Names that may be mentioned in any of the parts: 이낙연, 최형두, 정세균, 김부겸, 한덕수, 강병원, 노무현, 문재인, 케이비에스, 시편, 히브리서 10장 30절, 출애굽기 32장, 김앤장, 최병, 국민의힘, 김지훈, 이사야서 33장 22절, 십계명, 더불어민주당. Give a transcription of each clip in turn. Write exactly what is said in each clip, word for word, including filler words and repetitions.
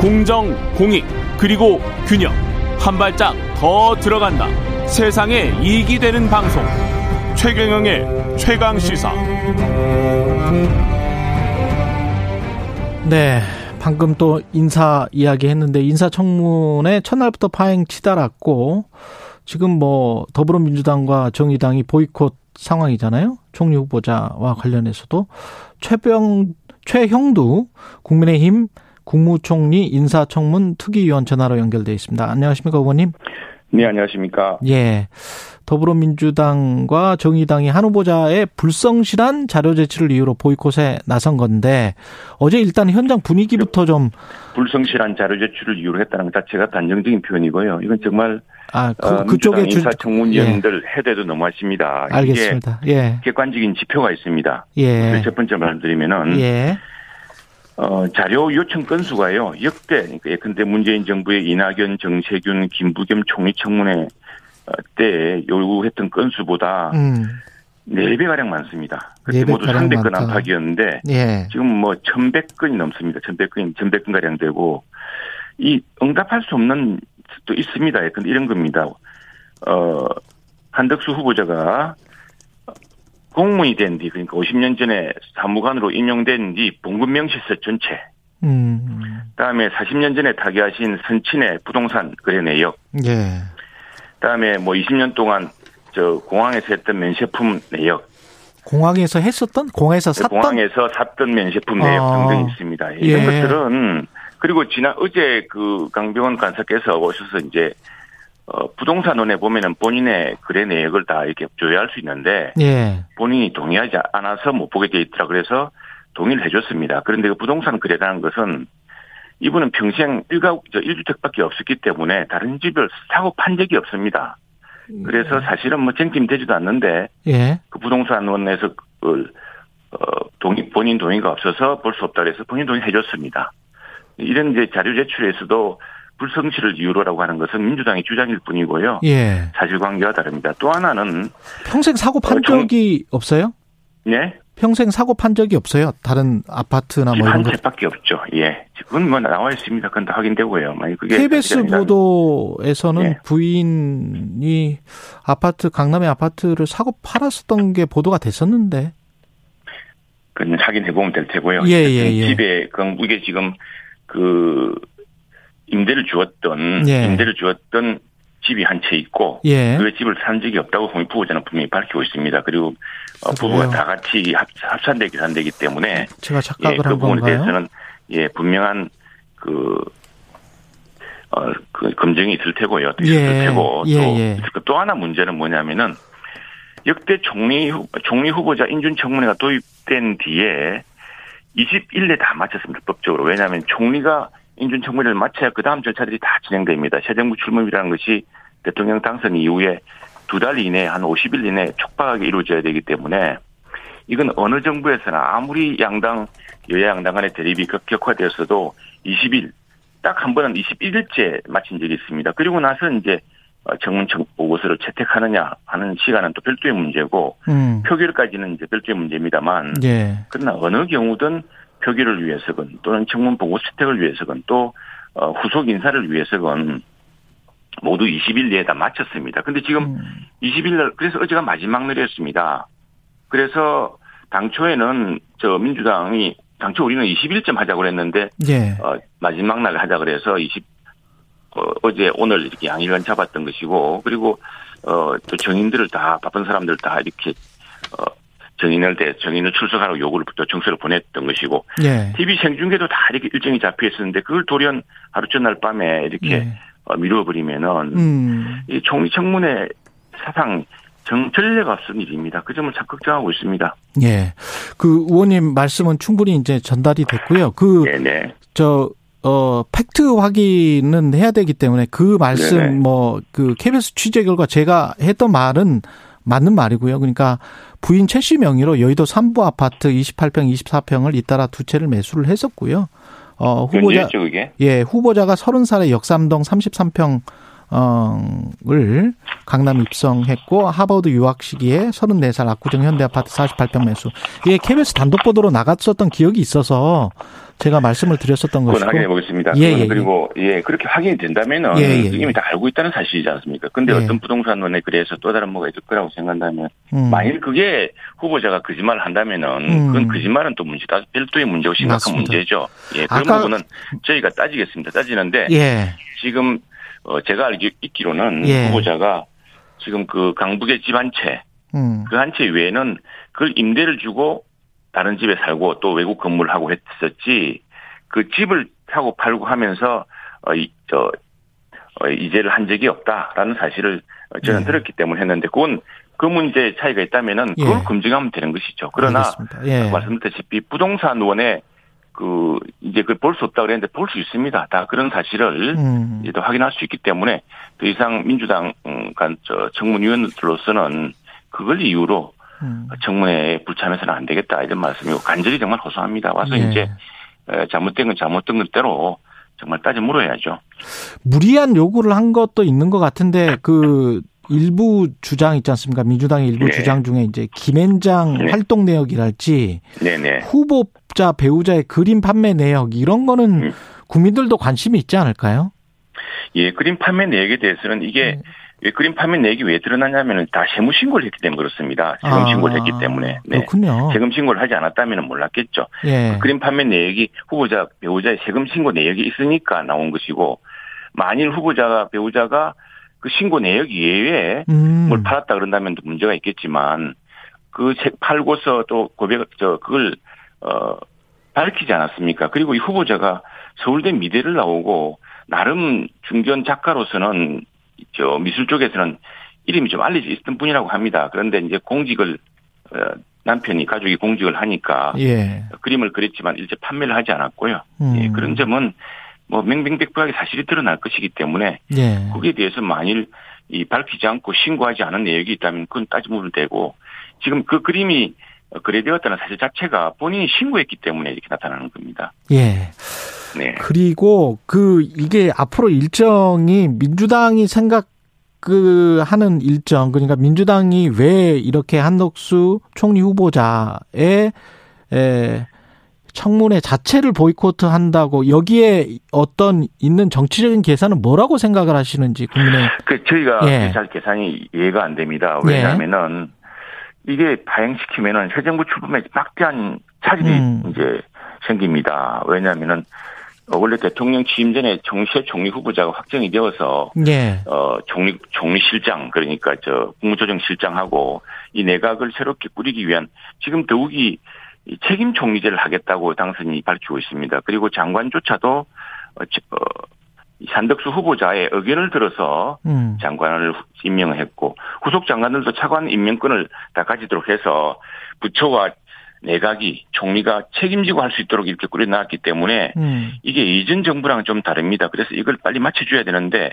공정, 공익, 그리고 균형. 한 발짝 더 들어간다. 세상에 이익이 되는 방송. 최경영의 최강시사. 네, 방금 또 인사 이야기 했는데 인사청문회 첫날부터 파행 치달았고 지금 뭐 더불어민주당과 정의당이 보이콧 상황이잖아요. 총리 후보자와 관련해서도 최병, 최형두 국민의힘 국무총리 인사청문 특위위원 전화로 연결돼 있습니다. 안녕하십니까, 의원님? 네, 안녕하십니까? 예, 더불어민주당과 정의당이 한 후보자의 불성실한 자료 제출을 이유로 보이콧에 나선 건데 어제 일단 현장 분위기부터 좀 불성실한 자료 제출을 이유로 했다는 것 자체가 단정적인 표현이고요. 이건 정말 아, 그, 어, 그쪽에 인사청문위원들 예. 해대도 너무하십니다. 알겠습니다. 예, 객관적인 지표가 있습니다. 예, 첫 번째 말씀드리면은 예. 어, 자료 요청 건수가요, 역대, 그러니까 예컨대 문재인 정부의 이낙연, 정세균, 김부겸 총리 청문회 때 요구했던 건수보다 음. 네 배가량 많습니다. 그때 모두 삼백 건 많다. 안팎이었는데, 예. 지금 뭐 천백 건이 넘습니다. 천백 건, 천백 건가량 되고, 이 응답할 수 없는 또 있습니다. 예컨대 이런 겁니다. 어, 한덕수 후보자가 공무원이 된 뒤, 그러니까 오십 년 전에 사무관으로 임용된 뒤 봉급 명시서 전체. 음. 다음에 사십 년 전에 타계하신 선친의 부동산 거래 내역. 예. 다음에 뭐 이십 년 동안 저 공항에서 했던 면세품 내역. 공항에서 했었던? 공항에서 샀던? 공항에서 샀던 면세품 내역 아. 등등이 있습니다. 이런 예. 것들은 그리고 지난 어제 그 강병원 간사께서 오셔서 이제 어, 부동산원에 보면은 본인의 거래 내역을 다 이렇게 조회할 수 있는데, 예. 본인이 동의하지 않아서 못 보게 돼 있더라. 그래서 동의를 해줬습니다. 그런데 그 부동산 거래라는 것은 이분은 평생 일가구, 저 일 주택밖에 없었기 때문에 다른 집을 사고 판 적이 없습니다. 그래서 사실은 뭐 쟁점되지도 않는데, 예. 그 부동산원에서 그, 어, 동의, 본인 동의가 없어서 볼 수 없다 그래서 본인 동의해줬습니다. 이런 이제 자료 제출에서도 불성실을 이유로라고 하는 것은 민주당의 주장일 뿐이고요. 예. 사실관계와 다릅니다. 또 하나는 평생 사고 판 어, 정... 적이 없어요? 네. 평생 사고 판 적이 없어요. 다른 아파트나 뭐 이런 것. 한 채밖에 없죠. 예. 지금 뭐 나와 있습니다. 그건 다 확인되고요. 만약 그게 케이비에스 보도에서는 예. 부인이 아파트 강남의 아파트를 사고 팔았었던 게 보도가 됐었는데. 그건 확인해 보면 될 테고요. 예, 예, 예. 집에 그럼 이게 지금 그 임대를 주었던 예. 임대를 주었던 집이 한 채 있고 예. 그 집을 산 적이 없다고 공익 후보자는 분명히 밝히고 있습니다. 그리고 어, 부부가 다 같이 합, 합산되기 산되기 때문에 제가 착각을 예, 그 한 부분에 건가요? 대해서는 예 분명한 그, 어, 그 검증이 있을 테고요. 있을 예. 테고 또, 예. 또 하나 문제는 뭐냐면은 역대 총리 총리 후보자 인준 청문회가 도입된 뒤에 이십일 일 다 마쳤습니다. 법적으로. 왜냐하면 총리가 인준청문회를 마쳐야 그 다음 절차들이 다 진행됩니다. 새 정부 출범이라는 것이 대통령 당선 이후에 두 달 이내에 한 오십 일 이내에 촉박하게 이루어져야 되기 때문에 이건 어느 정부에서나 아무리 양당, 여야 양당 간의 대립이 격화되었어도 이십 일, 딱 한 번은 이십일 일째 마친 적이 있습니다. 그리고 나서 이제 청문 보고서를 채택하느냐 하는 시간은 또 별도의 문제고 음. 표결까지는 이제 별도의 문제입니다만 예. 그러나 어느 경우든 표기를 위해서건 또는 청문 보고 채택을 위해서건 또 어, 후속 인사를 위해서건 모두 이십 일 내에 다 마쳤습니다. 그런데 지금 음. 이십 일 날 그래서 어제가 마지막 날이었습니다. 그래서 당초에는 저 민주당이 당초 우리는 이십 일쯤 하자고 그랬는데 예. 어, 마지막 날 하자 그래서 이십 어, 어제 오늘 이렇게 양일간 잡았던 것이고 그리고 어, 또 정인들을 다 바쁜 사람들 다 이렇게 어, 정인을 대 정인을 출석하라고 요구를부터 정서를 보냈던 것이고 예. 티비 생중계도 다 이렇게 일정이 잡혀 있었는데 그걸 돌연 하루 전날 밤에 이렇게 예. 어, 미루어 버리면은 음. 이 총리 청문회 사상 정 전례가 없는 일입니다. 그 점을 자극적하고 있습니다. 예, 그 의원님 말씀은 충분히 이제 전달이 됐고요. 그 저 어 팩트 확인은 해야 되기 때문에 그 말씀 뭐 그 케이비에스 취재 결과 제가 했던 말은 맞는 말이고요. 그러니까 부인 최 씨 명의로 여의도 삼부 아파트 이십팔 평, 이십사 평을 잇따라 두 채를 매수를 했었고요. 어, 후보자 언제였죠, 그게? 예, 후보자가 서른 살에 역삼동 삼십삼 평을 강남 입성했고 하버드 유학 시기에 서른네 살 압구정 현대 아파트 사십팔 평 매수. 이게 케이비에스 단독 보도로 나갔었던 기억이 있어서 제가 말씀을 드렸었던 것이고. 그건 확인해 보겠습니다. 예, 예, 그리고 예. 예, 그렇게 확인이 된다면은 이미 예, 예. 다 알고 있다는 사실이지 않습니까? 근데 예. 어떤 부동산론에 그래서 또 다른 뭐가 있을 거라고 생각한다면 음. 만일 그게 후보자가 거짓말을 한다면은 음. 그건 거짓말은 또 문제다. 별도의 문제고 심각한 맞습니다. 문제죠. 예, 그런 아까... 부분은 저희가 따지겠습니다. 따지는데 예. 지금 제가 알기 있기로는 예. 후보자가 지금 그 강북의 집 한 채, 음. 그 한 채 외에는 그걸 임대를 주고 다른 집에 살고 또 외국 건물을 하고 했었지 그 집을 사고 팔고 하면서 어, 이, 저, 어, 이제를 한 적이 없다라는 사실을 저는 예. 들었기 때문에 했는데 그건 그 문제의 차이가 있다면은 그걸 예. 검증하면 되는 것이죠. 그러나 예. 말씀드렸다시피 부동산원의 그 이제 그 볼 수 없다 그랬는데 볼 수 있습니다. 다 그런 사실을 음. 이제 또 확인할 수 있기 때문에 더 이상 민주당 간 저 청문위원들로서는 그걸 이유로 음. 청문회에 불참해서는 안 되겠다 이런 말씀이고 간절히 정말 호소합니다. 와서 네. 이제 잘못된 건 잘못된 것대로 정말 따져 물어야죠. 무리한 요구를 한 것도 있는 것 같은데 그 일부 주장 있지 않습니까? 민주당의 일부 네. 주장 중에 이제 김앤장 네. 활동 내역이랄지 네. 네. 후보자 배우자의 그림 판매 내역 이런 거는 네. 국민들도 관심이 있지 않을까요? 예, 그림 판매 내역에 대해서는 이게 네. 왜 그림 판매 내역이 왜 드러나냐면은 다 세무 신고를 했기 때문에 그렇습니다. 세금 신고를 아, 했기 때문에. 네. 그렇군요. 세금 신고를 하지 않았다면 몰랐겠죠. 예. 그 그림 판매 내역이 후보자 배우자의 세금 신고 내역이 있으니까 나온 것이고 만일 후보자가 배우자가 그 신고 내역 이외에 음. 뭘 팔았다 그런다면 또 문제가 있겠지만 그 팔고서 또 고백 저 그걸 어 밝히지 않았습니까? 그리고 이 후보자가 서울대 미대를 나오고 나름 중견 작가로서는 저 미술 쪽에서는 이름이 좀 알려져 있던 분이라고 합니다. 그런데 이제 공직을 남편이 가족이 공직을 하니까 예. 그림을 그렸지만 일제 판매를 하지 않았고요. 음. 예, 그런 점은 뭐 명명백백하게 사실이 드러날 것이기 때문에 예. 거기에 대해서 만일 이 밝히지 않고 신고하지 않은 내역이 있다면 그건 따지면 되고 지금 그 그림이 거래되었다는 사실 자체가 본인이 신고했기 때문에 이렇게 나타나는 겁니다. 예. 네. 그리고 그 이게 앞으로 일정이 민주당이 생각 그 하는 일정 그러니까 민주당이 왜 이렇게 한덕수 총리 후보자의 에 청문회 자체를 보이콧한다고 여기에 어떤 있는 정치적인 계산은 뭐라고 생각을 하시는지 국민의 그 저희가 예. 잘 계산이 이해가 안 됩니다. 왜냐하면은 예. 이게 파행시키면은 새 정부 출범에 막대한 차질이 음. 이제 생깁니다. 왜냐하면은 원래 대통령 취임 전에 정세 총리 후보자가 확정이 되어서 예. 어 총리 총리 실장 그러니까 저 국무조정 실장하고 이 내각을 새롭게 꾸리기 위한 지금 더욱이 책임 총리제를 하겠다고 당선인이 밝히고 있습니다. 그리고 장관조차도 어, 어 한덕수 후보자의 의견을 들어서 음. 장관을 임명했고 후속 장관들도 차관 임명권을 다 가지도록 해서 부처와 내각이 총리가 책임지고 할 수 있도록 이렇게 꾸려놨기 때문에 음. 이게 이전 정부랑 좀 다릅니다. 그래서 이걸 빨리 맞춰줘야 되는데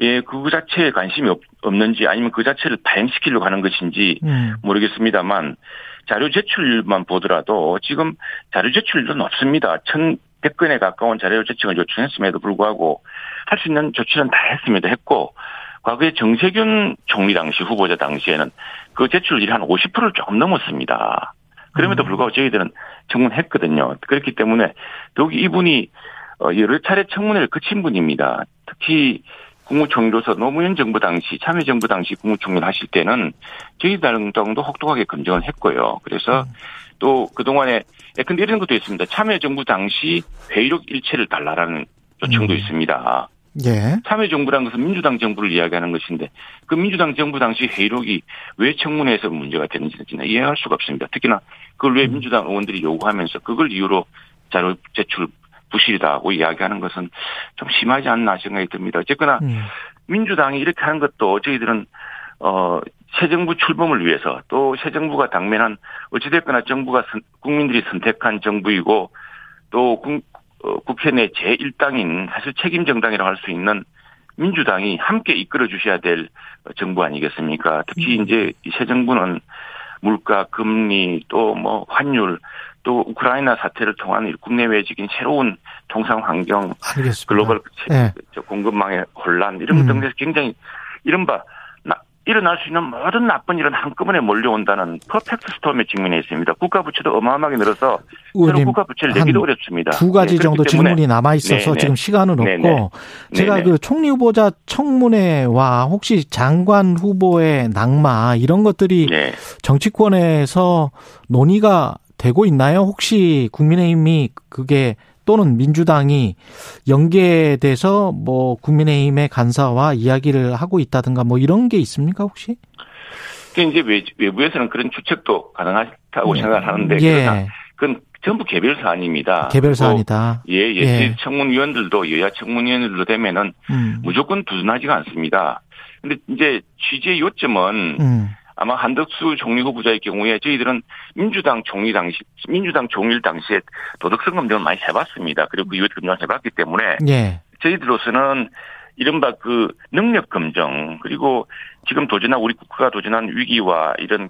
예, 그 자체에 관심이 없, 없는지 아니면 그 자체를 파행시키려고 하는 것인지 음. 모르겠습니다만 자료 제출만 보더라도 지금 자료 제출률은 높습니다. 천백 건에 가까운 자료 제출을 요청했음에도 불구하고 할 수 있는 조치는 다 했음에도 했고 과거에 정세균 총리 당시 후보자 당시에는 그 제출률이 한 오십 퍼센트를 조금 넘었습니다. 그럼에도 불구하고 저희들은 청문했거든요. 그렇기 때문에 더욱이 이분이 여러 차례 청문회를 거친 분입니다. 특히 국무총리로서 노무현 정부 당시 참여정부 당시 국무총리를 하실 때는 저희 당도 혹독하게 검증을 했고요. 그래서 또 그동안에 근데 이런 것도 있습니다. 참여정부 당시 회의록 일체를 달라라는 요청도 음. 있습니다. 예. 참여정부라는 것은 민주당 정부를 이야기하는 것인데 그 민주당 정부 당시 회의록이 왜 청문회에서 문제가 되는지는 진짜 이해할 수가 없습니다. 특히나 그걸 왜 민주당 의원들이 요구하면서 그걸 이유로 자료 제출 부실이라고 이야기하는 것은 좀 심하지 않나 생각이 듭니다. 어쨌거나 음. 민주당이 이렇게 하는 것도 저희들은 어, 새 정부 출범을 위해서 또 새 정부가 당면한 어찌됐거나 정부가 선, 국민들이 선택한 정부이고 또 국, 어, 국회 내 제일 당인 사실 책임 정당이라고 할 수 있는 민주당이 함께 이끌어 주셔야 될 정부 아니겠습니까? 특히 음. 이제 이 새 정부는 물가, 금리, 또 뭐 환율, 또 우크라이나 사태를 통한 국내외적인 새로운 통상 환경, 알겠습니다. 글로벌 네. 공급망의 혼란 이런 음. 등에서 굉장히 이른바 일어날 수 있는 모든 나쁜 일은 한꺼번에 몰려온다는 퍼펙트 스톰에 직면해 있습니다. 국가 부채도 어마어마하게 늘어서 새로 국가 부채를 내기도 어렵습니다. 두 가지 네, 정도 질문이 남아 있어서 네네. 지금 시간은 없고 네네. 제가 네네. 그 총리 후보자 청문회와 혹시 장관 후보의 낙마 이런 것들이 네. 정치권에서 논의가 되고 있나요? 혹시 국민의힘이 그게 또는 민주당이 연계돼서 뭐 국민의힘의 간사와 이야기를 하고 있다든가 뭐 이런 게 있습니까 혹시? 이제 외부에서는 그런 추측도 가능하다고 네. 생각을 하는데 예. 그건 전부 개별 사안입니다. 개별 사안이다. 예, 예. 예. 청문위원들도 여야 청문위원들도 되면은 음. 무조건 두둔하지가 않습니다. 근데 이제 취재 요점은. 음. 아마 한덕수 총리 후보자의 경우에 저희들은 민주당 총리 당시, 민주당 총리 당시에 도덕성 검증을 많이 해봤습니다. 그리고 그 이후에 검증을 해봤기 때문에 예. 저희들로서는 이른바 그 능력 검증 그리고 지금 도전한 우리 국가가 도전한 위기와 이런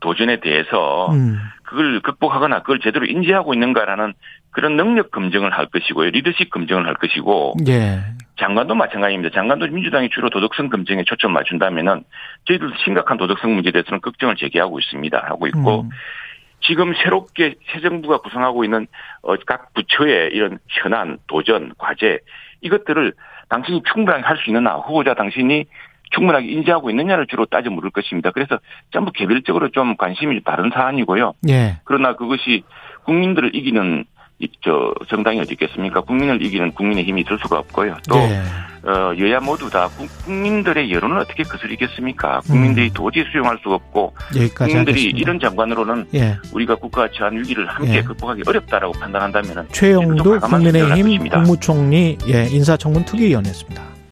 도전에 대해서 음. 그걸 극복하거나 그걸 제대로 인지하고 있는가라는 그런 능력 검증을 할 것이고요. 리더십 검증을 할 것이고. 예. 장관도 마찬가지입니다. 장관도 민주당이 주로 도덕성 검증에 초점을 맞춘다면은 저희들도 심각한 도덕성 문제에 대해서는 걱정을 제기하고 있습니다. 하고 있고 음. 지금 새롭게 새 정부가 구성하고 있는 각 부처의 이런 현안, 도전, 과제 이것들을 당신이 충분하게 할 수 있느냐, 후보자 당신이 충분하게 인지하고 있느냐를 주로 따져 물을 것입니다. 그래서 전부 개별적으로 좀 관심이 다른 사안이고요. 예. 그러나 그것이 국민들을 이기는 저 정당이 어디 있겠습니까? 국민을 이기는 국민의힘이 있을 수가 없고요. 또 네. 어, 여야 모두 다 국민들의 여론을 어떻게 거스리겠습니까? 국민들이 음. 도저히 수용할 수가 없고 국민들이 하겠습니다. 이런 장관으로는 예. 우리가 국가와 처한 위기를 함께 예. 극복하기 어렵다라고 판단한다면 최형두 국민의힘 국무총리 예, 인사청문 특위위원회였습니다.